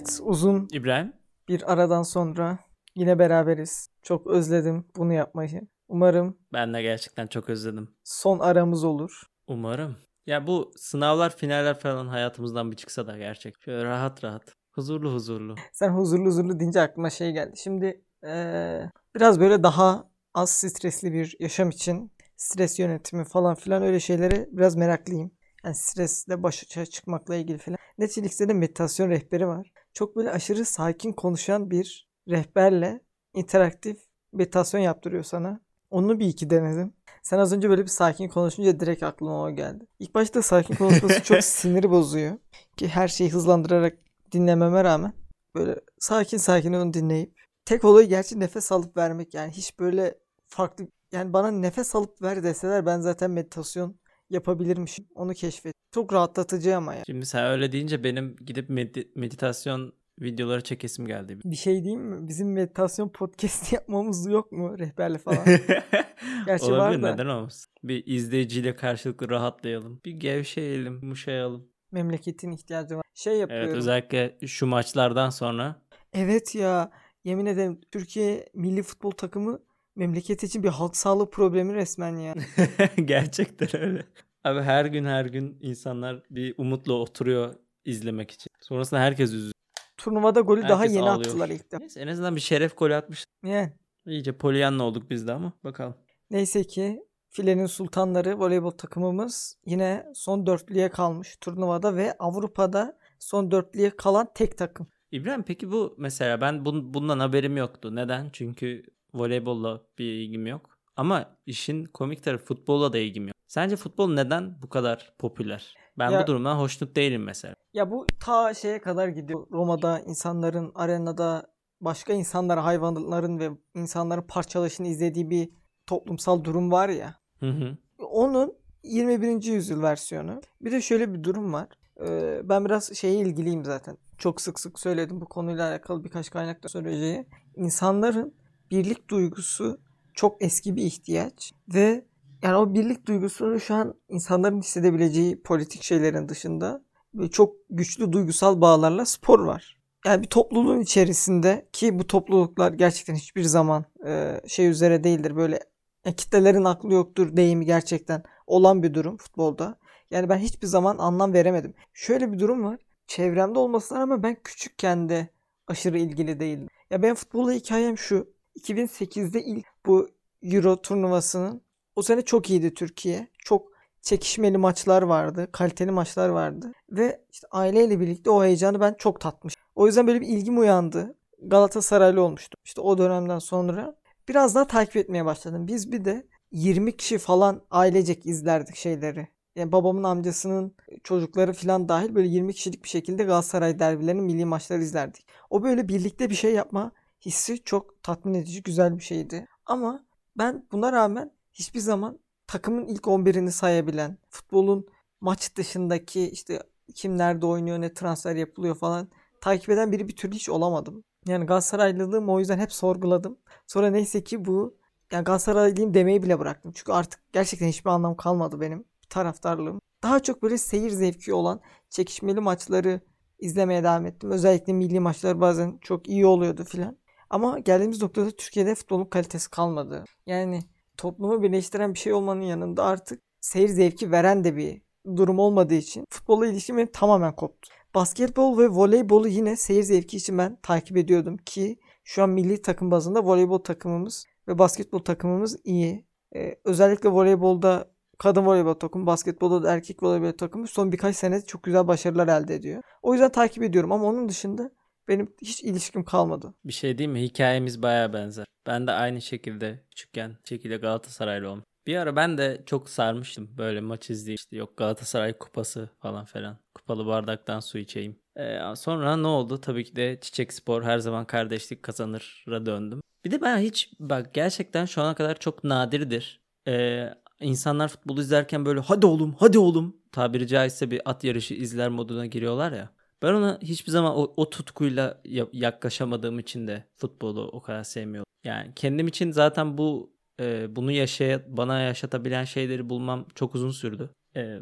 Evet, uzun İbrahim. Bir aradan sonra yine beraberiz. Çok özledim bunu yapmayı. Umarım. Ben de gerçekten çok özledim. Son aramız olur. Umarım. Ya bu sınavlar, finaller falan hayatımızdan bir çıksa da gerçek. Şöyle rahat rahat. Huzurlu huzurlu. Sen huzurlu huzurlu deyince aklıma şey geldi. Şimdi biraz böyle daha az stresli bir yaşam için stres yönetimi falan filan öyle şeylere biraz meraklıyım. Yani stresle başa çıkmakla ilgili filan. Netflix'te de meditasyon rehberi var. Çok böyle aşırı sakin konuşan bir rehberle interaktif meditasyon yaptırıyor sana. Onu bir iki denedim. Sen az önce böyle bir sakin konuşunca direkt aklıma o geldi. İlk başta sakin konuşması çok siniri bozuyor. Ki her şeyi hızlandırarak dinlememe rağmen böyle sakin sakin onu dinleyip tek olayı gerçi nefes alıp vermek yani hiç böyle farklı yani bana nefes alıp ver deseler ben zaten meditasyon yapabilirmişim. Onu keşfet. Çok rahatlatıcı ama yani. Şimdi sen öyle deyince benim gidip meditasyon videoları çekesim geldi. Bir şey diyeyim mi? Bizim meditasyon podcast yapmamız yok mu? Rehberle falan. Gerçi olabilir, var da. Neden olmasın? Bir izleyiciyle karşılıklı rahatlayalım. Bir gevşeyelim, yumuşayalım. Memleketin ihtiyacı var. Şey yapıyorum. Evet, özellikle şu maçlardan sonra. Evet ya. Yemin ederim Türkiye milli futbol takımı memleket için bir halk sağlığı problemi resmen ya. Gerçekten öyle. Abi her gün insanlar bir umutla oturuyor izlemek için. Sonrasında herkes üzülüyor. Turnuvada golü herkes daha yeni ağlıyor. Attılar ilk defa. Neyse en azından bir şeref golü atmış. Yani. İyice polyanla olduk biz de ama bakalım. Neyse ki filenin sultanları voleybol takımımız yine son dörtlüye kalmış turnuvada ve Avrupa'da son dörtlüye kalan tek takım. İbrahim peki bu mesela ben bundan haberim yoktu. Neden? Çünkü voleybolla bir ilgim yok. Ama işin komik tarafı futbolla da ilgim yok. Sence futbol neden bu kadar popüler? Ben ya, bu durumdan hoşnut değilim mesela. Ya bu ta şeye kadar gidiyor. Roma'da insanların arenada başka insanlara, hayvanların ve insanların parçalanışını izlediği bir toplumsal durum var ya. Hı. Onun 21. yüzyıl versiyonu. Bir de şöyle bir durum var. Ben biraz şeye ilgiliyim zaten. Çok sık söyledim bu konuyla alakalı birkaç kaynakta söyleyeceği. İnsanların birlik duygusu çok eski bir ihtiyaç ve yani o birlik duygusunu şu an insanların hissedebileceği politik şeylerin dışında çok güçlü duygusal bağlarla spor var. Yani bir topluluğun içerisinde ki bu topluluklar gerçekten hiçbir zaman şey üzere değildir. Böyle kitlelerin aklı yoktur deyimi gerçekten olan bir durum futbolda. Yani ben hiçbir zaman anlam veremedim. Şöyle bir durum var. Çevremde olmasına rağmen ben küçükken de aşırı ilgili değildim. Ya ben futbolla hikayem şu. 2008'de ilk bu Euro turnuvasının o sene çok iyiydi Türkiye. Çok çekişmeli maçlar vardı. Kaliteli maçlar vardı. Ve işte aileyle birlikte o heyecanı ben çok tatmıştım. O yüzden böyle bir ilgim uyandı. Galatasaraylı olmuştum. İşte o dönemden sonra biraz daha takip etmeye başladım. Biz bir de 20 kişi falan ailecek izlerdik şeyleri. Yani babamın amcasının çocukları falan dahil böyle 20 kişilik bir şekilde Galatasaray derbilerinin milli maçları izlerdik. O böyle birlikte bir şey yapma hissi çok tatmin edici, güzel bir şeydi. Ama ben buna rağmen hiçbir zaman takımın ilk 11'ini sayabilen, futbolun maç dışındaki işte kim nerede oynuyor, ne transfer yapılıyor falan takip eden biri bir türlü hiç olamadım. Yani Galatasaraylılığımı o yüzden hep sorguladım. Sonra neyse ki bu yani Galatasaraylıyım demeyi bile bıraktım. Çünkü artık gerçekten hiçbir anlam kalmadı benim taraftarlığım. Daha çok böyle seyir zevki olan çekişmeli maçları izlemeye devam ettim. Özellikle milli maçlar bazen çok iyi oluyordu filan. Ama geldiğimiz noktada Türkiye'de futbolun kalitesi kalmadı. Yani toplumu birleştiren bir şey olmanın yanında artık seyir zevki veren de bir durum olmadığı için futbola ilişkim benim tamamen koptu. Basketbol ve voleybolu yine seyir zevki için ben takip ediyordum ki şu an milli takım bazında voleybol takımımız ve basketbol takımımız iyi. Özellikle voleybolda kadın voleybol takımı, basketbolda da erkek voleybol takımı son birkaç sene çok güzel başarılar elde ediyor. O yüzden takip ediyorum ama onun dışında benim hiç ilişkim kalmadı. Bir şey diyeyim mi? Hikayemiz bayağı benzer. Ben de aynı şekilde küçükken Galatasaraylı oldum. Bir ara ben de çok sarmıştım. Böyle maç izleyeyim. İşte yok Galatasaray kupası falan filan. Kupalı bardaktan su içeyim. Sonra ne oldu? Tabii ki de Çiçek Spor her zaman kardeşlik kazanır'a döndüm. Bir de ben hiç bak gerçekten şu ana kadar çok nadirdir. İnsanlar futbolu izlerken böyle hadi oğlum tabiri caizse bir at yarışı izler moduna giriyorlar ya. Ben ona hiçbir zaman o tutkuyla yaklaşamadığım için de futbolu o kadar sevmiyorum. Yani kendim için zaten bu bunu bana yaşatabilen şeyleri bulmam çok uzun sürdü.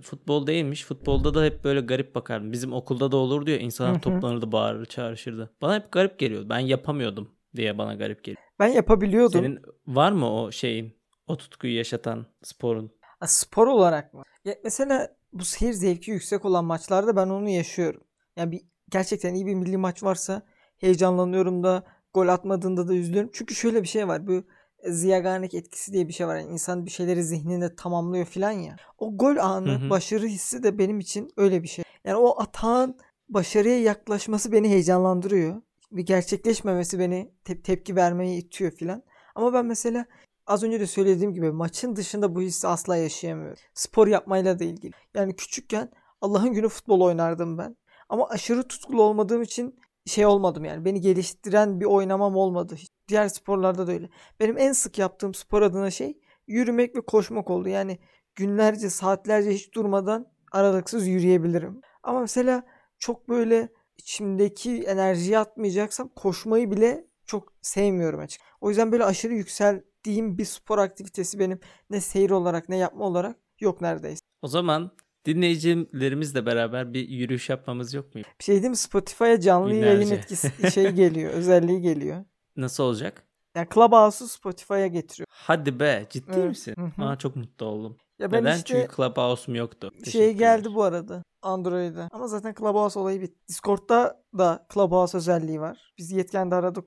Futbol değilmiş. Futbolda da hep böyle garip bakardım. Bizim okulda da olurdu ya, insanlar toplanırdı, bağırır, çağrışırdı. Bana hep garip geliyordu. Ben yapamıyordum diye bana garip geliyor. Ben yapabiliyordum. Senin var mı o şeyin, o tutkuyu yaşatan sporun? Spor olarak mı? Ya mesela bu seyir zevki yüksek olan maçlarda ben onu yaşıyorum. Yani gerçekten iyi bir milli maç varsa heyecanlanıyorum da, gol atmadığında da üzülüyorum. Çünkü şöyle bir şey var. Bu Ziyagarnik etkisi diye bir şey var. Yani insan bir şeyleri zihninde tamamlıyor filan ya. O gol anı, başarı hissi de benim için öyle bir şey. Yani o atağın başarıya yaklaşması beni heyecanlandırıyor. Bir gerçekleşmemesi beni tepki vermeye itiyor filan. Ama ben mesela az önce de söylediğim gibi maçın dışında bu hissi asla yaşayamıyorum. Spor yapmayla da ilgili. Yani küçükken Allah'ın günü futbol oynardım ben. Ama aşırı tutkulu olmadığım için şey olmadım yani. Beni geliştiren bir oynamam olmadı. Diğer sporlarda da öyle. Benim en sık yaptığım spor adına şey yürümek ve koşmak oldu. Yani günlerce, saatlerce hiç durmadan aralıksız yürüyebilirim. Ama mesela çok böyle içimdeki enerjiyi atmayacaksam koşmayı bile çok sevmiyorum açık. O yüzden böyle aşırı yükseldiğim bir spor aktivitesi benim ne seyir olarak ne yapma olarak yok neredeyse. O zaman dinleyicilerimizle beraber bir yürüyüş yapmamız yok mu? Bir şey diyeyim mi? Spotify'a canlı yayın etkisi geliyor, özelliği geliyor. Nasıl olacak? Yani Clubhouse'u Spotify'a getiriyor. Hadi be, ciddi misin? Aa, çok mutlu oldum. Ya neden? İşte, çünkü Clubhouse'um yoktu. Şey geldi bu arada Android'e. Ama zaten Clubhouse olayı bitti. Discord'da da Clubhouse özelliği var. Biz yetkende aradık.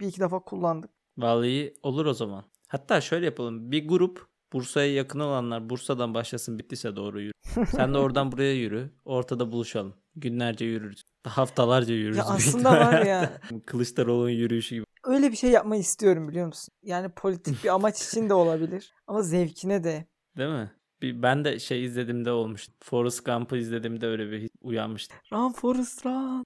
Bir iki defa kullandık. Vallahi olur o zaman. Hatta şöyle yapalım. Bir grup, Bursa'ya yakın olanlar Bursa'dan başlasın, bittiyse doğru yürü. Sen de oradan buraya yürü. Ortada buluşalım. Günlerce yürürüz. Haftalarca yürürüz. Ya aslında var ya. Kılıçdaroğlu'nun yürüyüşü gibi. Öyle bir şey yapmayı istiyorum, biliyor musun? Yani politik bir amaç için de olabilir. Ama zevkine de. Değil mi? Ben de şey izlediğimde olmuştu. Forrest Gump'ı izlediğimde öyle bir uyanmıştım. Run Forrest run.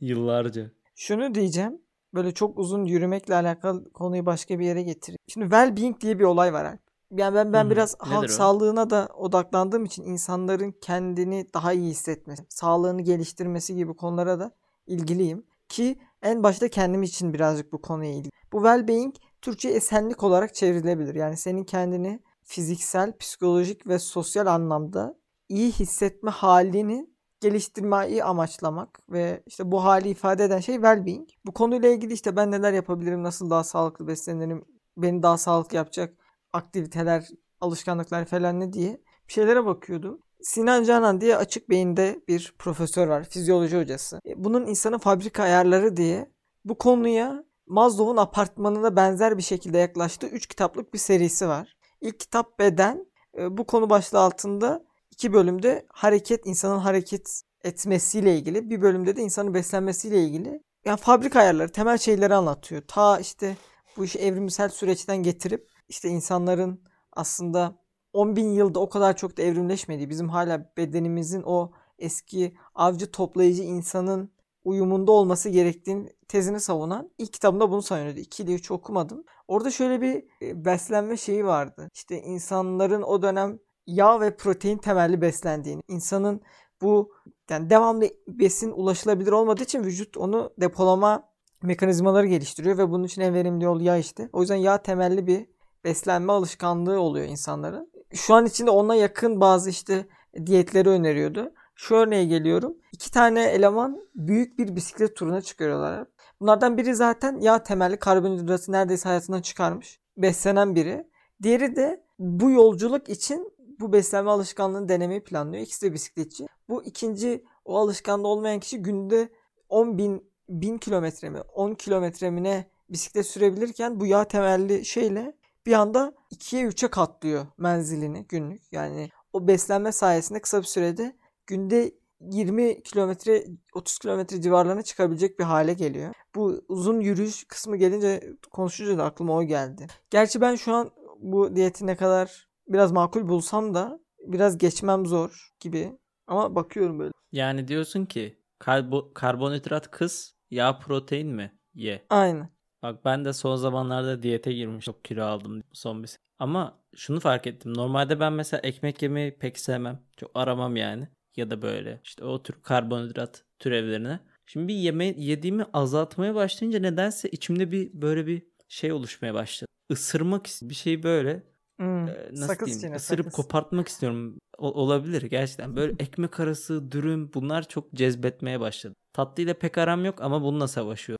Yıllarca. Şunu diyeceğim. Böyle çok uzun yürümekle alakalı konuyu başka bir yere getireyim. Şimdi well-being diye bir olay var artık. Yani ben biraz halk sağlığına da odaklandığım için insanların kendini daha iyi hissetmesi, sağlığını geliştirmesi gibi konulara da ilgiliyim. Ki en başta kendim için birazcık bu konuya ilgili. Bu well-being Türkçe esenlik olarak çevrilebilir. Yani senin kendini fiziksel, psikolojik ve sosyal anlamda iyi hissetme halini geliştirmeyi amaçlamak ve işte bu hali ifade eden şey well-being. Bu konuyla ilgili işte ben neler yapabilirim, nasıl daha sağlıklı beslenirim, beni daha sağlıklı yapacak aktiviteler, alışkanlıklar falan ne diye bir şeylere bakıyordum. Sinan Canan diye açık beyinde bir profesör var, fizyoloji hocası. Bunun insanın fabrika ayarları diye bu konuya Maslow'un apartmanına benzer bir şekilde yaklaştığı 3 kitaplık bir serisi var. İlk kitap Beden. Bu konu başlığı altında 2 bölümde hareket, insanın hareket etmesiyle ilgili. Bir bölümde de insanın beslenmesiyle ilgili. Yani fabrika ayarları, temel şeyleri anlatıyor. Ta işte bu işi evrimsel süreçten getirip işte insanların aslında 10 bin yılda o kadar çok da evrimleşmediği, bizim hala bedenimizin o eski avcı toplayıcı insanın uyumunda olması gerektiğini tezini savunan, ilk kitabımda bunu savunuyordu. 2 ile 3 okumadım. Orada şöyle bir beslenme şeyi vardı. İşte insanların o dönem yağ ve protein temelli beslendiğini, insanın bu yani devamlı besin ulaşılabilir olmadığı için vücut onu depolama mekanizmaları geliştiriyor ve bunun için en verimli yol yağ işte. O yüzden yağ temelli bir beslenme alışkanlığı oluyor insanların. Şu an içinde ona yakın bazı işte diyetleri öneriyordu. Şu örneğe geliyorum. 2 tane eleman büyük bir bisiklet turuna çıkıyorlar. Bunlardan biri zaten yağ temelli karbonhidratı neredeyse hayatından çıkarmış, beslenen biri. Diğeri de bu yolculuk için bu beslenme alışkanlığını denemeyi planlıyor. İkisi de bisikletçi. Bu ikinci, o alışkanlığı olmayan kişi günde 10 bin kilometre mi, 10 kilometre mi ne bisiklet sürebilirken bu yağ temelli şeyle bir anda 2'ye 3'e katlıyor menzilini günlük. Yani o beslenme sayesinde kısa bir sürede günde 20 kilometre, 30 kilometre civarlarına çıkabilecek bir hale geliyor. Bu uzun yürüyüş kısmı gelince, konuşunca da aklıma o geldi. Gerçi ben şu an bu diyeti ne kadar biraz makul bulsam da biraz geçmem zor gibi. Ama bakıyorum böyle. Yani diyorsun ki karbonhidrat kız, yağ protein mi ye? Aynen. Bak ben de son zamanlarda diyete girmiş. Çok kilo aldım son bir sene. Ama şunu fark ettim. Normalde ben mesela ekmek yemeyi pek sevmem. Çok aramam yani. Ya da böyle işte o tür karbonhidrat türevlerine. Şimdi bir yediğimi azaltmaya başlayınca nedense içimde bir böyle bir şey oluşmaya başladı. ısırmak bir şey böyle. Nasıl sakız diyeyim? Çiğne, Isırıp sakız. Kopartmak istiyorum. Olabilir gerçekten. Böyle ekmek arası, dürüm, bunlar çok cezbetmeye başladı. Tatlıyla pek aram yok ama bununla savaşıyor.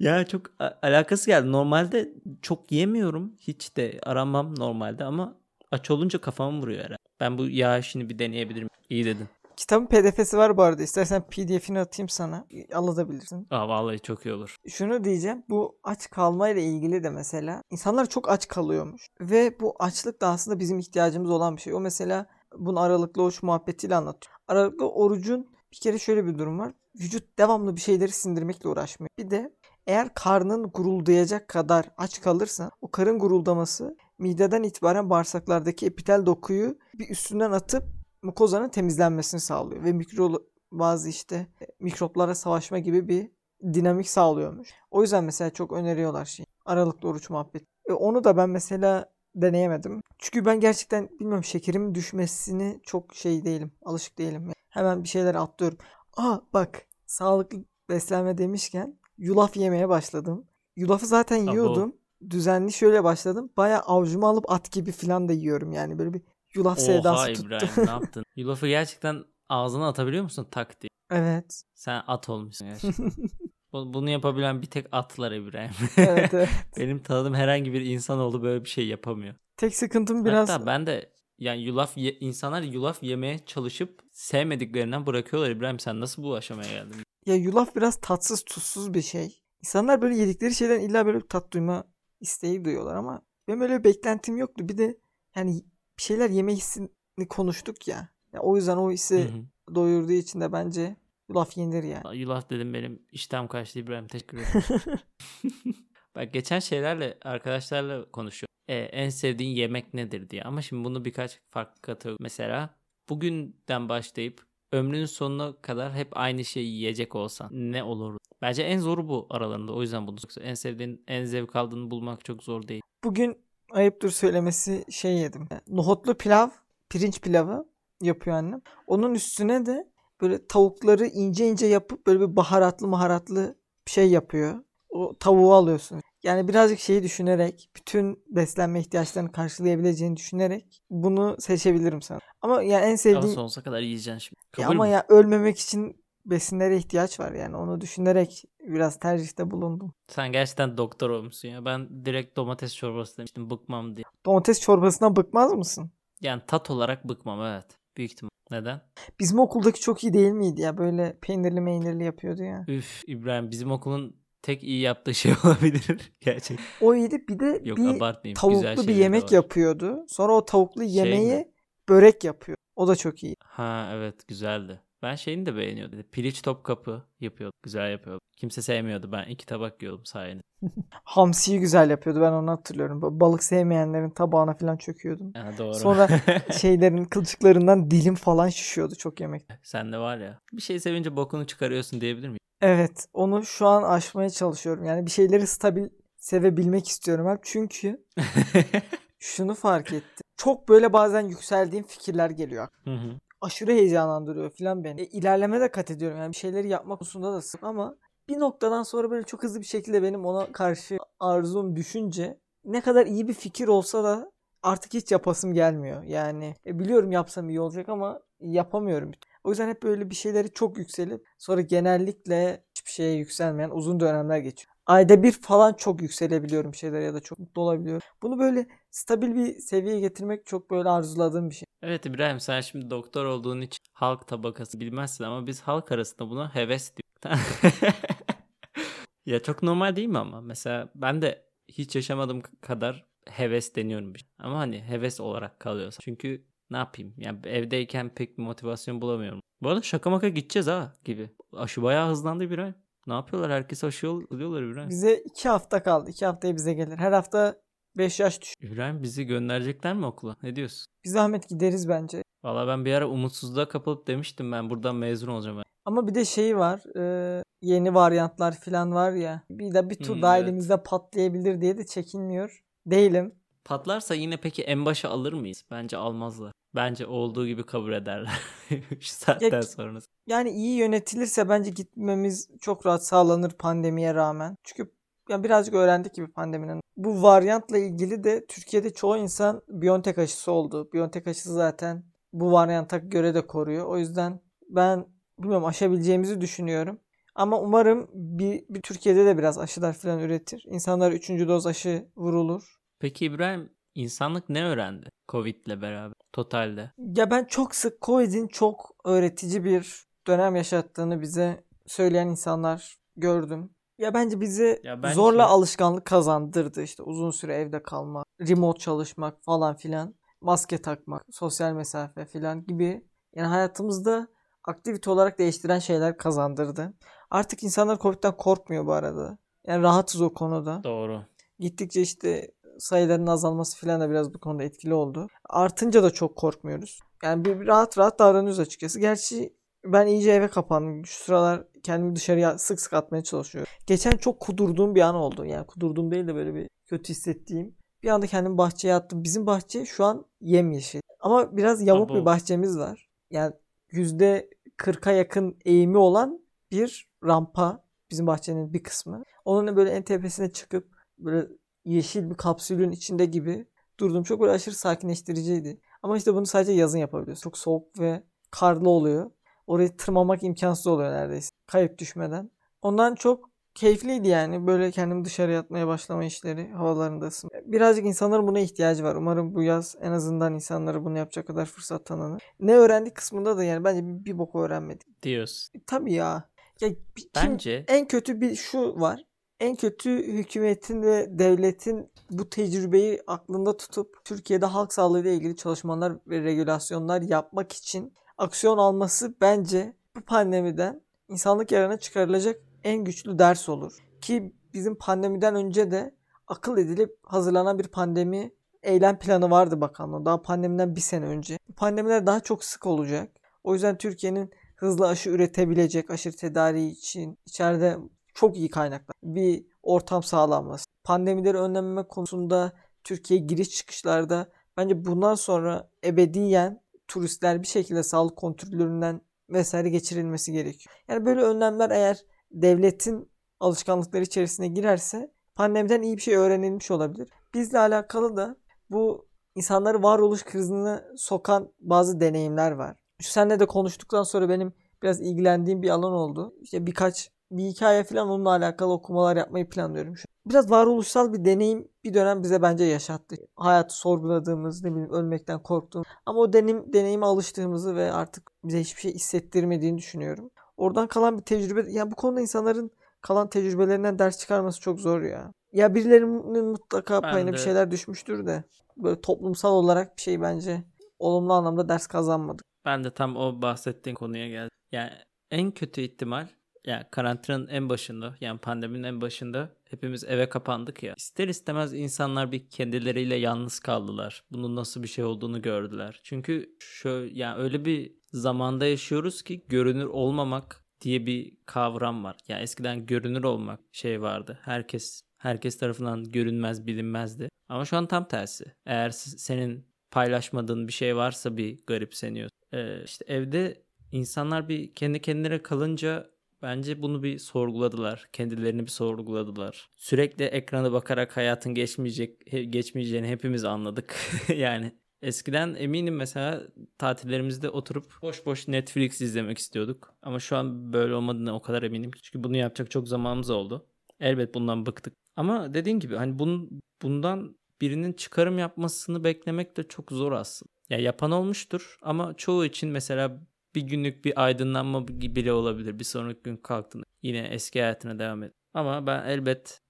Yani çok alakası geldi. Normalde çok yemiyorum. Hiç de aramam normalde ama aç olunca kafamı vuruyor herhalde. Ben bu yağ işini bir deneyebilirim. İyi dedin. Kitabın pdf'si var bu arada. İstersen pdf'ini atayım sana. Alabilirsin. Aa, vallahi çok iyi olur. Şunu diyeceğim. Bu aç kalmayla ilgili de mesela insanlar çok aç kalıyormuş. Ve bu açlık da aslında bizim ihtiyacımız olan bir şey. O mesela bunu aralıklı oruç muhabbetiyle anlatıyor. Aralıklı orucun bir kere şöyle bir durum var. Vücut devamlı bir şeyleri sindirmekle uğraşmıyor. Bir de eğer karnın guruldayacak kadar aç kalırsan o karın guruldaması mideden itibaren bağırsaklardaki epitel dokuyu bir üstünden atıp mukozanın temizlenmesini sağlıyor ve bazı işte mikroplara savaşma gibi bir dinamik sağlıyormuş. O yüzden mesela çok öneriyorlar aralıklı oruç muhabbeti. Onu da ben mesela deneyemedim. Çünkü ben gerçekten bilmiyorum, şekerimin düşmesini çok değilim. Alışık değilim. Yani hemen bir şeyler atlıyorum. Aa bak, sağlıklı beslenme demişken yulaf yemeye başladım. Yulafı zaten yiyordum. Düzenli şöyle başladım. Bayağı avcuma alıp at gibi falan da yiyorum yani böyle bir yulaf sevdası tuttu. Oha İbrahim, ne yaptın? Yulafı gerçekten ağzına atabiliyor musun tak diye? Evet. Sen at olmuşsun gerçekten. Bunu yapabilen bir tek atlar İbrahim. Evet. Benim tanıdığım herhangi bir insanoğlu böyle bir şey yapamıyor. Tek sıkıntım biraz... Hatta ben de yani insanlar yulaf yemeye çalışıp sevmediklerinden bırakıyorlar İbrahim. Sen nasıl bu aşamaya geldin? Ya yulaf biraz tatsız tuzsuz bir şey. İnsanlar böyle yedikleri şeyden illa böyle bir tat duyma isteği duyuyorlar ama benim öyle bir beklentim yoktu. Bir de yani bir şeyler yeme hissini konuştuk ya. Yani o yüzden o hissi doyurduğu için de bence yulaf yenir yani. Yulaf dedim, benim iştahım kaçtı İbrahim. Teşekkür ederim. Bak geçen arkadaşlarla konuşuyorum. En sevdiğin yemek nedir diye. Ama şimdi bunu birkaç farklı kategori. Mesela bugünden başlayıp ömrünün sonuna kadar hep aynı şeyi yiyecek olsan ne olur? Bence en zoru bu aralarında. O yüzden bunu en sevdiğin, en zevk aldığını bulmak çok zor değil. Bugün ayıptır söylemesi yedim. Nohutlu pilav, pirinç pilavı yapıyor annem. Onun üstüne de böyle tavukları ince ince yapıp böyle bir baharatlı bir yapıyor. O tavuğu alıyorsun. Yani birazcık düşünerek, bütün beslenme ihtiyaçlarını karşılayabileceğini düşünerek bunu seçebilirim sana. Ama yani en sevdiğim... Ama sonsuza kadar yiyeceksin şimdi. Ya ölmemek için besinlere ihtiyaç var yani. Onu düşünerek biraz tercihte bulundum. Sen gerçekten doktor olmuşsun ya. Ben direkt domates çorbası demiştim, bıkmam diye. Domates çorbasından bıkmaz mısın? Yani tat olarak bıkmam, evet. Büyük ihtimal. Neden? Bizim okuldaki çok iyi değil miydi ya? Böyle peynirli meynirli yapıyordu ya. Üf İbrahim, bizim okulun tek iyi yaptığı şey olabilir gerçekten. O iyiydi. Bir de yok, bir tavuklu bir yemek yapıyordu. Sonra o tavuklu yemeği börek yapıyor. O da çok iyi. Ha evet, güzeldi. Ben şeyini de beğeniyordum. Piliç Topkapı yapıyordu. Güzel yapıyordu. Kimse sevmiyordu. Ben 2 tabak yiyordum sayende. Hamsiyi güzel yapıyordu. Ben onu hatırlıyorum. Balık sevmeyenlerin tabağına falan çöküyordum. Ha, doğru. Sonra kılçıklarından dilim falan şişiyordu çok yemek. Sen de var ya. Bir şey sevince bokunu çıkarıyorsun diyebilir miyim? Evet. Onu şu an aşmaya çalışıyorum. Yani bir şeyleri stabil sevebilmek istiyorum hep. Çünkü şunu fark ettim. Çok böyle bazen yükseldiğim fikirler geliyor. Hı. Aşırı heyecanlandırıyor falan beni. İlerleme de kat ediyorum. Yani bir şeyleri yapmak konusunda da sık ama bir noktadan sonra böyle çok hızlı bir şekilde benim ona karşı arzum düşünce ne kadar iyi bir fikir olsa da artık hiç yapasım gelmiyor. Yani biliyorum yapsam iyi olacak ama yapamıyorum. O yüzden hep böyle bir şeyleri çok yükselip sonra genellikle hiçbir şeye yükselmeyen uzun dönemler geçiyor. Ayda bir falan çok yükselebiliyorum şeyler ya da çok mutlu olabiliyorum. Bunu böyle stabil bir seviyeye getirmek çok böyle arzuladığım bir şey. Evet İbrahim, sen şimdi doktor olduğun için halk tabakası bilmezsin ama biz halk arasında buna heves diyoruz. Ya çok normal değil mi ama? Mesela ben de hiç yaşamadığım kadar heves deniyorum. Ama hani heves olarak kalıyorsa. Çünkü ne yapayım? Yani evdeyken pek bir motivasyon bulamıyorum. Bu arada şaka maka gideceğiz gibi. Aşı bayağı hızlandı İbrahim. Ne yapıyorlar? Herkes aşı oluyorlar İbrahim. Bize 2 hafta kaldı. 2 haftaya bize gelir. Her hafta 5 yaş düşüyor. İbrahim, bizi gönderecekler mi okula? Ne diyorsun? Biz zahmet gideriz bence. Valla ben bir ara umutsuzluğa kapılıp demiştim ben buradan mezun olacağım. Ben. Ama bir de var. Yeni varyantlar falan var ya. Bir de bir tur daha elimizde patlayabilir diye de çekinmiyor değilim. Patlarsa yine peki en başa alır mıyız? Bence almazlar. Bence olduğu gibi kabul ederler. Şu saatten sonra. Yani iyi yönetilirse bence gitmemiz çok rahat sağlanır pandemiye rağmen. Çünkü yani birazcık öğrendik gibi pandeminin. Bu varyantla ilgili de Türkiye'de çoğu insan BioNTech aşısı oldu. BioNTech aşısı zaten bu varyanta göre de koruyor. O yüzden ben bilmiyorum, aşabileceğimizi düşünüyorum. Ama umarım bir Türkiye'de de biraz aşılar falan üretir. İnsanlara 3. doz aşı vurulur. Peki İbrahim, insanlık ne öğrendi Covid'le beraber totalde? Ya ben çok sık Covid'in çok öğretici bir dönem yaşattığını bize söyleyen insanlar gördüm. Ya bence bizi zorla alışkanlık kazandırdı. İşte uzun süre evde kalmak, remote çalışmak falan filan, maske takmak, sosyal mesafe filan gibi. Yani hayatımızda aktivite olarak değiştiren şeyler kazandırdı. Artık insanlar Covid'den korkmuyor bu arada. Yani rahatız o konuda. Doğru. Gittikçe işte sayıların azalması filan da biraz bu konuda etkili oldu. Artınca da çok korkmuyoruz. Yani bir rahat rahat davranıyoruz açıkçası. Gerçi ben iyice eve kapandım. Şu sıralar kendimi dışarıya sık sık atmaya çalışıyorum. Geçen çok kudurduğum bir an oldu. Yani kudurduğum değil de böyle bir kötü hissettiğim. Bir anda kendimi bahçeye attım. Bizim bahçe şu an yemyeşil. Ama biraz yamuk bir bahçemiz var. Yani %40'a yakın eğimi olan bir rampa bizim bahçenin bir kısmı. Onun böyle en tepesine çıkıp böyle yeşil bir kapsülün içinde gibi durdum. Çok böyle aşırı sakinleştiriciydi. Ama işte bunu sadece yazın yapabiliyoruz. Çok soğuk ve karlı oluyor. Orayı tırmanmak imkansız oluyor neredeyse. Kayıp düşmeden. Ondan çok keyifliydi yani. Böyle kendimi dışarıya atmaya başlama işleri, havalarında ısınma. Birazcık insanların buna ihtiyacı var. Umarım bu yaz en azından insanlara bunu yapacak kadar fırsat tanınır. Ne öğrendik kısmında da yani bence bir bok öğrenmedik. Diyorsun. Tabii ya. Bence. En kötü bir şu var. En kötü hükümetin ve devletin bu tecrübeyi aklında tutup Türkiye'de halk sağlığı ile ilgili çalışmalar ve regülasyonlar yapmak için aksiyon alması bence bu pandemiden insanlık yararına çıkarılacak en güçlü ders olur. Ki bizim pandemiden önce de akıl edilip hazırlanan bir pandemi eylem planı vardı bakanlığın. Daha pandemiden bir sene önce. Bu pandemiler daha çok sık olacak. O yüzden Türkiye'nin hızlı aşı üretebilecek, aşırı tedariği için içeride çok iyi kaynaklar, bir ortam sağlanması, pandemileri önleme konusunda Türkiye giriş çıkışlarda bence bundan sonra ebediyen turistler bir şekilde sağlık kontrollerinden vesaire geçirilmesi gerekiyor. Yani böyle önlemler eğer devletin alışkanlıkları içerisine girerse pandemiden iyi bir şey öğrenilmiş olabilir. Bizle alakalı da bu insanları varoluş krizine sokan bazı deneyimler var. Seninle de konuştuktan sonra benim biraz ilgilendiğim bir alan oldu. İşte bir hikaye falan onunla alakalı okumalar yapmayı planlıyorum. Biraz varoluşsal bir deneyim bir dönem bize bence yaşattı. Hayatı sorguladığımız, ne bileyim ölmekten korktuğumuz. Ama o deneyime alıştığımızı ve artık bize hiçbir şey hissettirmediğini düşünüyorum. Oradan kalan bir tecrübe. Yani bu konuda insanların kalan tecrübelerinden ders çıkarması çok zor ya. Ya birilerinin mutlaka payına bir şeyler düşmüştür de. Böyle toplumsal olarak bir şey bence olumlu anlamda ders kazanmadık. Ben de tam o bahsettiğin konuya geldim. Yani en kötü ihtimal, yani karantinanın en başında, yani pandeminin en başında hepimiz eve kapandık ya. İster istemez insanlar bir kendileriyle yalnız kaldılar. Bunun nasıl bir şey olduğunu gördüler. Çünkü yani öyle bir zamanda yaşıyoruz ki görünür olmamak diye bir kavram var. Yani eskiden görünür olmak şey vardı. Herkes tarafından görünmez, bilinmezdi. Ama şu an tam tersi. Eğer senin paylaşmadığın bir şey varsa bir garipseniyorsun. İşte evde insanlar bir kendi kendine kalınca bence bunu bir sorguladılar. Kendilerini bir sorguladılar. Sürekli ekrana bakarak hayatın geçmeyeceğini hepimiz anladık. Yani eskiden eminim mesela tatillerimizde oturup boş boş Netflix izlemek istiyorduk. Ama şu an böyle olmadığına o kadar eminim. Çünkü bunu yapacak çok zamanımız oldu. Elbet bundan bıktık. Ama dediğin gibi hani bundan birinin çıkarım yapmasını beklemek de çok zor aslında. Ya yapan olmuştur ama çoğu için mesela bir günlük bir aydınlanma bile olabilir. Bir sonraki gün kalktın. Yine eski hayatına devam et. Ama ben elbet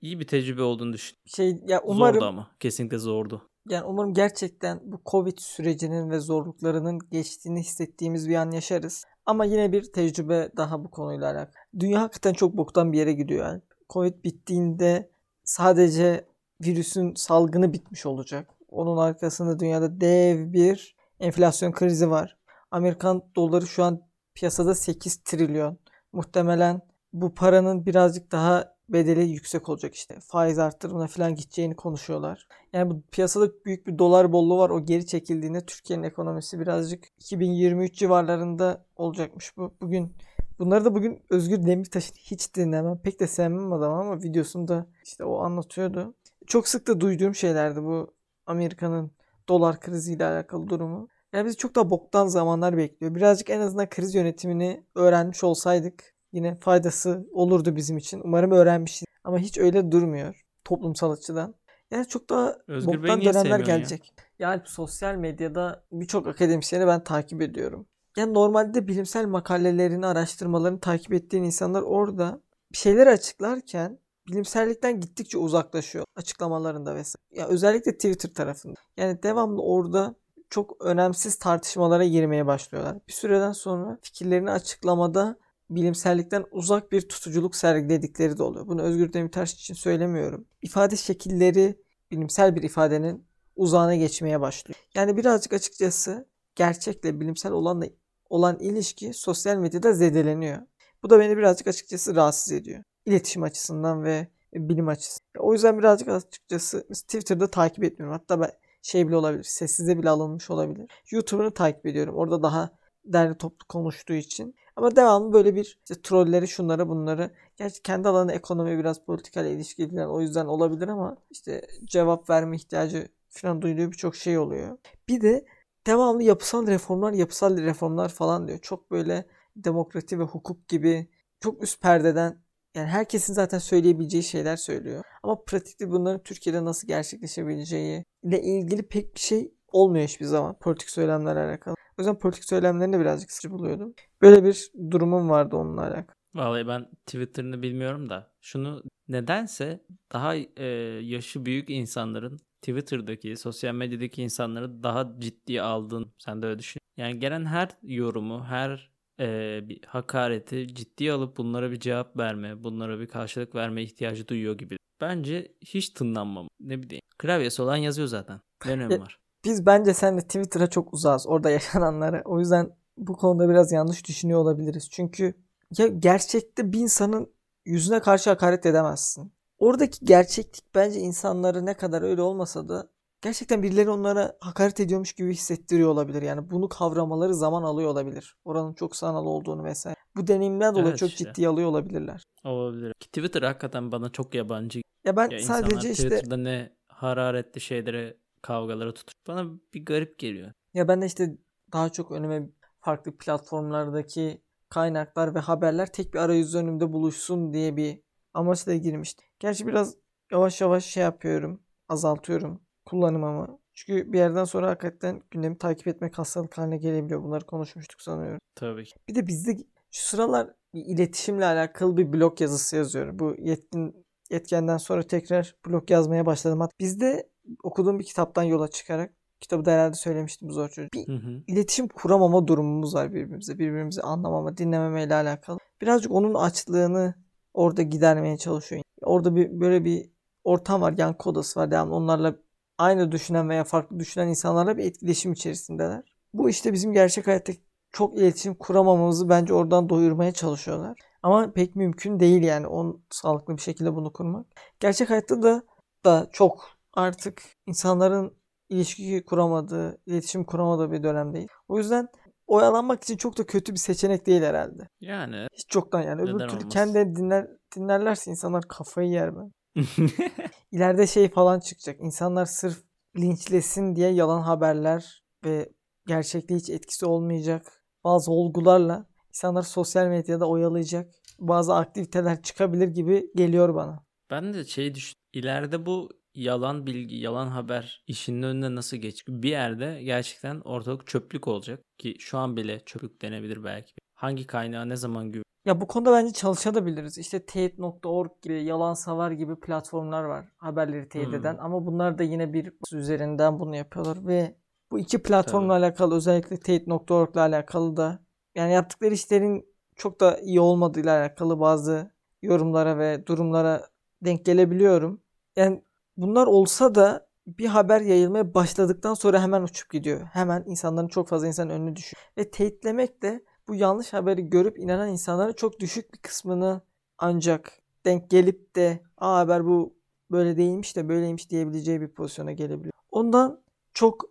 iyi bir tecrübe olduğunu düşünüyorum. Ya umarım, zordu ama. Kesinlikle zordu. Yani umarım gerçekten bu Covid sürecinin ve zorluklarının geçtiğini hissettiğimiz bir an yaşarız. Ama yine bir tecrübe daha bu konuyla alakalı. Dünya hakikaten çok boktan bir yere gidiyor. Yani Covid bittiğinde sadece virüsün salgını bitmiş olacak. Onun arkasında dünyada dev bir enflasyon krizi var. Amerikan doları şu an piyasada 8 trilyon. Muhtemelen bu paranın birazcık daha bedeli yüksek olacak işte. Faiz artırımına falan gideceğini konuşuyorlar. Yani bu piyasada büyük bir dolar bolluğu var. O geri çekildiğinde Türkiye'nin ekonomisi birazcık 2023 civarlarında olacakmış. Bugün Bunları da bugün Özgür Demirtaş'ın hiç dinlemem, pek de sevmem adam ama videosunda işte o anlatıyordu. Çok sık da duyduğum şeylerdi bu Amerika'nın dolar kriziyle alakalı durumu. Yani bizi çok daha boktan zamanlar bekliyor. Birazcık en azından kriz yönetimini öğrenmiş olsaydık yine faydası olurdu bizim için. Umarım öğrenmişiz. Ama hiç öyle durmuyor toplumsal açıdan. Yani çok daha Özgür boktan dönemler gelecek. Yani sosyal medyada birçok akademisyeni ben takip ediyorum. Yani normalde bilimsel makalelerini, araştırmalarını takip ettiğin insanlar orada bir şeyleri açıklarken bilimsellikten gittikçe uzaklaşıyor açıklamalarında vesaire. Ya yani özellikle Twitter tarafında. Yani devamlı orada çok önemsiz tartışmalara girmeye başlıyorlar. Bir süreden sonra fikirlerini açıklamada bilimsellikten uzak bir tutuculuk sergiledikleri de oluyor. Bunu Özgür Demirtaş için söylemiyorum. İfade şekilleri bilimsel bir ifadenin uzağına geçmeye başlıyor. Yani birazcık açıkçası gerçekle bilimsel olanla olan ilişki sosyal medyada zedeleniyor. Bu da beni birazcık açıkçası rahatsız ediyor. İletişim açısından ve bilim açısından. O yüzden birazcık açıkçası Twitter'da takip etmiyorum. Hatta ben şey bile olabilir, sessize bile alınmış olabilir. YouTube'unu takip ediyorum. Orada daha derli toplu konuştuğu için. Ama devamlı böyle bir işte trolleri, şunları, bunları. Gerçi kendi alanı ekonomi biraz politikayla ilişkili falan, o yüzden olabilir ama işte cevap verme ihtiyacı falan duyduğu birçok şey oluyor. Bir de devamlı yapısal reformlar falan diyor. Çok böyle demokrasi ve hukuk gibi çok üst perdeden, yani herkesin zaten söyleyebileceği şeyler söylüyor. Ama pratikte bunların Türkiye'de nasıl gerçekleşebileceği ile ilgili pek bir şey olmuyor hiçbir zaman politik söylemlerle alakalı. O yüzden politik söylemlerini birazcık sıkıcı buluyordum. Böyle bir durumum vardı onunla alakalı. Vallahi ben Twitter'ını bilmiyorum da şunu nedense daha yaşı büyük insanların Twitter'daki, sosyal medyadaki insanları daha ciddiye aldığını sen de öyle düşün. Yani gelen her yorumu, her bir hakareti ciddiye alıp bunlara bir cevap verme, bunlara bir karşılık verme ihtiyacı duyuyor gibi. Bence hiç tınlanmam. Ne bileyim. Klavyesi olan yazıyor zaten. Ne önemi var? Biz bence seninle Twitter'a çok uzağız. Orada yaşananlara. O yüzden bu konuda biraz yanlış düşünüyor olabiliriz. Çünkü ya gerçekte bir insanın yüzüne karşı hakaret edemezsin. Oradaki gerçeklik bence insanları ne kadar öyle olmasa da gerçekten birileri onlara hakaret ediyormuş gibi hissettiriyor olabilir. Yani bunu kavramaları zaman alıyor olabilir. Oranın çok sanal olduğunu vesaire. Bu deneyimden dolayı çok ciddiye alıyor olabilirler. Olabilir. Twitter hakikaten bana çok yabancı. Ya ben ya sadece işte Twitter'da ne hararetli şeylere, kavgalara tutuş. Bana bir garip geliyor. Ya ben de işte daha çok önüme farklı platformlardaki kaynaklar ve haberler tek bir arayüz önümde buluşsun diye bir amaçla girmiştim. Gerçi biraz yavaş yavaş şey yapıyorum, azaltıyorum kullanımımı. Çünkü bir yerden sonra hakikaten gündemi takip etmek hastalık haline gelebiliyor. Bunları konuşmuştuk sanıyorum. Tabii ki. Bir de bizde şu sıralar bir iletişimle alakalı bir blog yazısı yazıyorum. Bu yetkenden sonra tekrar blog yazmaya başladım. Bizde okuduğum bir kitaptan yola çıkarak, kitabı da herhalde söylemiştim, Zor Çocuk. Bir iletişim kuramama durumumuz var birbirimize. Birbirimizi anlamama, dinlememeyle alakalı. Birazcık onun açlığını orada gidermeye çalışıyor. Orada böyle bir ortam var. Yan kodası var. Devamlı onlarla aynı düşünen veya farklı düşünen insanlarla bir etkileşim içerisindeler. Bu işte bizim gerçek hayatta çok iletişim kuramamamızı bence oradan doyurmaya çalışıyorlar. Ama pek mümkün değil yani sağlıklı bir şekilde bunu kurmak. Gerçek hayatta da çok artık insanların ilişki kuramadığı, iletişim kuramadığı bir dönemdeyiz. O yüzden oyalanmak için çok da kötü bir seçenek değil herhalde. Yani. Hiç çoktan yani. Öbür türlü kendilerini dinlerlerse insanlar kafayı yer ben. İleride şey falan çıkacak. İnsanlar sırf linçlesin diye yalan haberler ve gerçekliğe hiç etkisi olmayacak bazı olgularla insanlar sosyal medyada oyalayacak bazı aktiviteler çıkabilir gibi geliyor bana. Ben de düşünüyorum. İleride bu yalan bilgi, yalan haber işinin önüne nasıl geç? Bir yerde gerçekten ortalık çöplük olacak ki şu an bile çöplük denebilir belki. Hangi kaynağa ne zaman güven? Ya bu konuda bence çalışabiliriz. İşte teyit.org gibi, yalansavar gibi platformlar var haberleri teyit eden. Ama bunlar da yine bir üzerinden bunu yapıyorlar ve bu iki platformla alakalı, özellikle teyit.org'la alakalı da yani yaptıkları işlerin çok da iyi olmadığıyla alakalı bazı yorumlara ve durumlara denk gelebiliyorum. Yani bunlar olsa da bir haber yayılmaya başladıktan sonra hemen uçup gidiyor. Hemen insanların çok fazla insanın önüne düşüyor. Ve teyitlemek de bu yanlış haberi görüp inanan insanların çok düşük bir kısmını ancak denk gelip de "Aa, haber bu böyle değilmiş de böyleymiş" diyebileceği bir pozisyona gelebiliyor. Ondan çok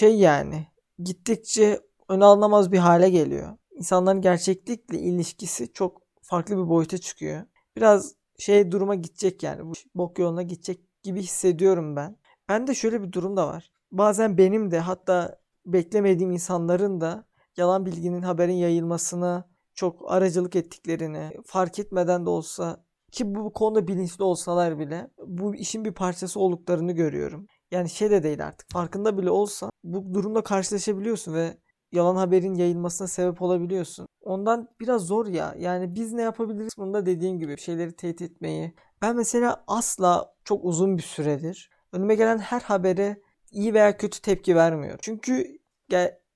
yani gittikçe ön alınamaz bir hale geliyor. insanların gerçeklikle ilişkisi çok farklı bir boyuta çıkıyor. Biraz duruma gidecek yani. Bok yoluna gidecek gibi hissediyorum ben. Ben de şöyle bir durum da var. Bazen benim de hatta beklemediğim insanların da yalan bilginin, haberin yayılmasına çok aracılık ettiklerini fark etmeden de olsa ki bu konuda bilinçli olsalar bile bu işin bir parçası olduklarını görüyorum. Yani de değil artık. Farkında bile olsa bu durumla karşılaşabiliyorsun ve yalan haberin yayılmasına sebep olabiliyorsun. Ondan biraz zor ya. Yani biz ne yapabiliriz? Bunda dediğim gibi şeyleri teyit etmeyi. Ben mesela asla çok uzun bir süredir önüme gelen her habere iyi veya kötü tepki vermiyorum. Çünkü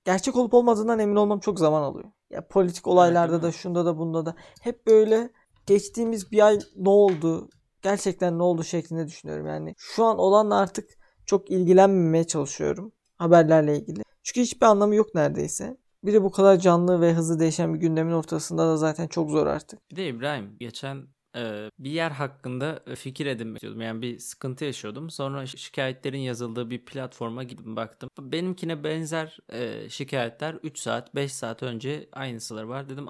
gerçek olup olmadığından emin olmam çok zaman alıyor. Ya politik olaylarda da, şunda da, bunda da hep böyle geçtiğimiz bir ay ne oldu? Gerçekten ne oldu şeklinde düşünüyorum. Yani şu an olanla artık çok ilgilenmemeye çalışıyorum haberlerle ilgili. Çünkü hiçbir anlamı yok neredeyse. Bir de bu kadar canlı ve hızlı değişen bir gündemin ortasında da zaten çok zor artık. Bir de İbrahim, geçen bir yer hakkında fikir edinmek istiyordum. Yani bir sıkıntı yaşıyordum. Sonra şikayetlerin yazıldığı bir platforma gittim, baktım. Benimkine benzer şikayetler 3 saat, 5 saat önce aynısıları var. Dedim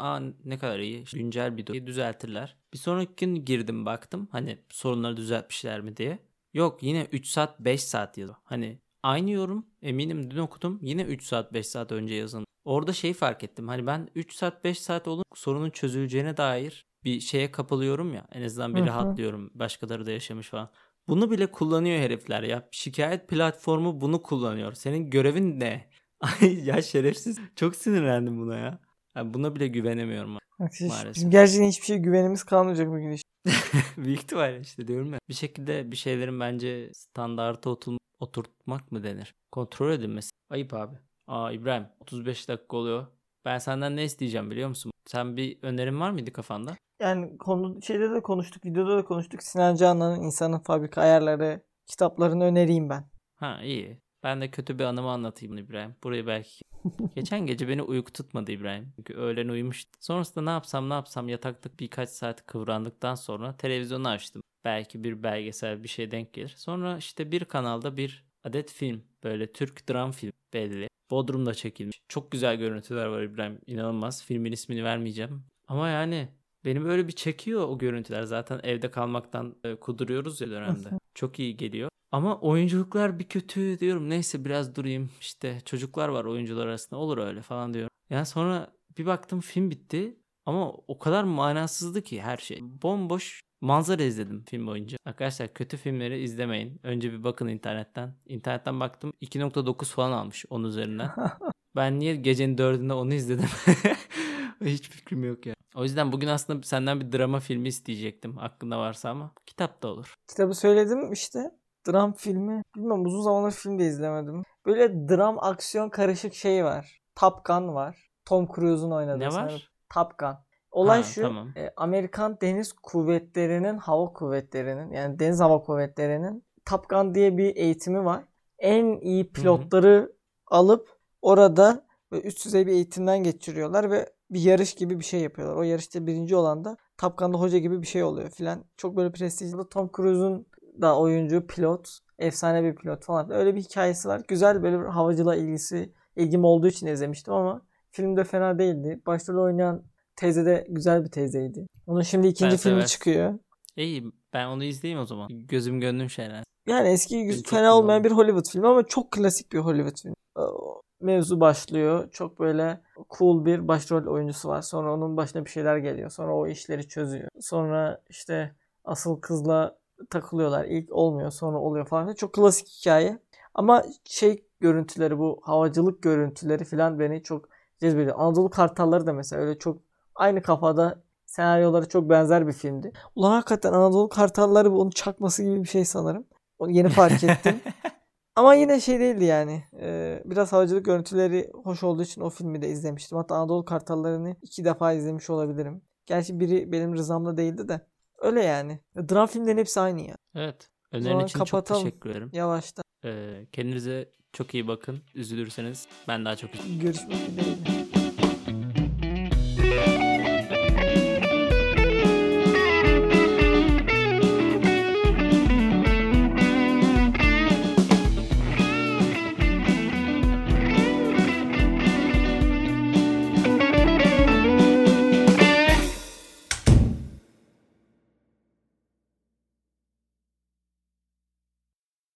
ne kadar iyi, güncel bir durum, düzeltirler. Bir sonraki gün girdim, baktım hani sorunları düzeltmişler mi diye. Yok, yine 3 saat, 5 saat yazıyor. Hani aynı yorum, eminim dün okudum, yine 3 saat 5 saat önce yazıldı. Orada fark ettim, hani ben 3 saat 5 saat olunca sorunun çözüleceğine dair bir şeye kapılıyorum ya, en azından bir rahatlıyorum, başkaları da yaşamış falan. Bunu bile kullanıyor herifler ya, şikayet platformu bunu kullanıyor. Senin görevin ne? Ay ya, şerefsiz, çok sinirlendim buna ya. Yani buna bile güvenemiyorum maalesef. Bizim gerçekten hiçbir şeye güvenimiz kalmayacak bugün işte. Büyük ihtimalle diyorum ya. Bir şekilde bir şeylerin bence standarta oturtmak mı denir? Kontrol edilmesi. Ayıp abi. İbrahim, 35 dakika oluyor. Ben senden ne isteyeceğim biliyor musun? Sen bir önerin var mıydı kafanda? Yani konu şeyde de konuştuk, videoda da konuştuk. Sinan Canan'ın İnsanın Fabrika Ayarları kitaplarını önereyim ben. Ha, iyi. Ben de kötü bir anımı anlatayım İbrahim. Burayı belki... Geçen gece beni uyku tutmadı İbrahim. Çünkü öğlen uyumuştum. Sonrasında ne yapsam yatakta birkaç saat kıvrandıktan sonra televizyonu açtım. Belki bir belgesel, bir şey denk gelir. Sonra bir kanalda bir adet film. Böyle Türk dram film belli. Bodrum'da çekilmiş. Çok güzel görüntüler var İbrahim. İnanılmaz. Filmin ismini vermeyeceğim. Ama yani beni böyle bir çekiyor o görüntüler. Zaten evde kalmaktan kuduruyoruz ya dönemde. Çok iyi geliyor. Ama oyunculuklar bir kötü diyorum. Neyse biraz durayım. Çocuklar var oyuncular arasında. Olur öyle falan diyorum. Yani sonra bir baktım film bitti. Ama o kadar manasızdı ki her şey. Bomboş manzara izledim film boyunca. Arkadaşlar kötü filmleri izlemeyin. Önce bir bakın internetten. İnternetten baktım 2.9 falan almış 10 üzerinden. Ben niye gecenin 4'ünde onu izledim? Hiç fikrim yok ya. O yüzden bugün aslında senden bir drama filmi isteyecektim. Aklında varsa ama kitap da olur. Kitabı söyledim Dram filmi. Bilmem, uzun zamandır film de izlemedim. Böyle dram, aksiyon karışık var. Top Gun var. Tom Cruise'un oynadığı. Ne var? Top Gun. Olay tamam. Amerikan Deniz Kuvvetleri'nin, Hava Kuvvetleri'nin, yani Deniz Hava Kuvvetleri'nin Top Gun diye bir eğitimi var. En iyi pilotları alıp orada üst düzey bir eğitimden geçiriyorlar ve bir yarış gibi bir şey yapıyorlar. O yarışta birinci olan da Top Gun'da hoca gibi bir şey oluyor filan. Çok böyle prestijli. Tom Cruise'un da oyuncu, pilot, efsane bir pilot falan. Öyle bir hikayesi var. Güzel, böyle bir havacılığa ilgim olduğu için izlemiştim ama film de fena değildi. Başrolü oynayan teyze de güzel bir teyzeydi. Onun şimdi ikinci filmi çıkıyor. İyi, ben onu izleyeyim o zaman. Gözüm gönlüm şeyler. Yani eski fena olmayan bir Hollywood filmi ama çok klasik bir Hollywood filmi. Mevzu başlıyor. Çok böyle cool bir başrol oyuncusu var. Sonra onun başına bir şeyler geliyor. Sonra o işleri çözüyor. Sonra asıl kızla takılıyorlar. İlk olmuyor, sonra oluyor falan. Çok klasik hikaye. Ama görüntüleri, bu havacılık görüntüleri falan beni çok cezbediyor. Anadolu Kartalları da mesela öyle çok aynı kafada, senaryoları çok benzer bir filmdi. Ulan hakikaten Anadolu Kartalları onun çakması gibi bir şey sanırım. Onu yeni fark ettim. Ama yine değildi yani. Biraz havacılık görüntüleri hoş olduğu için o filmi de izlemiştim. Hatta Anadolu Kartalları'nı 2 defa izlemiş olabilirim. Gerçi biri benim rızamla değildi de. Öyle yani. Dram filmlerin hepsi aynı ya. Evet. Önerin için kapatalım. Çok teşekkür ederim. Yavaştan. Kendinize çok iyi bakın. Üzülürseniz ben daha çok üzülürüm. Görüşmek üzere.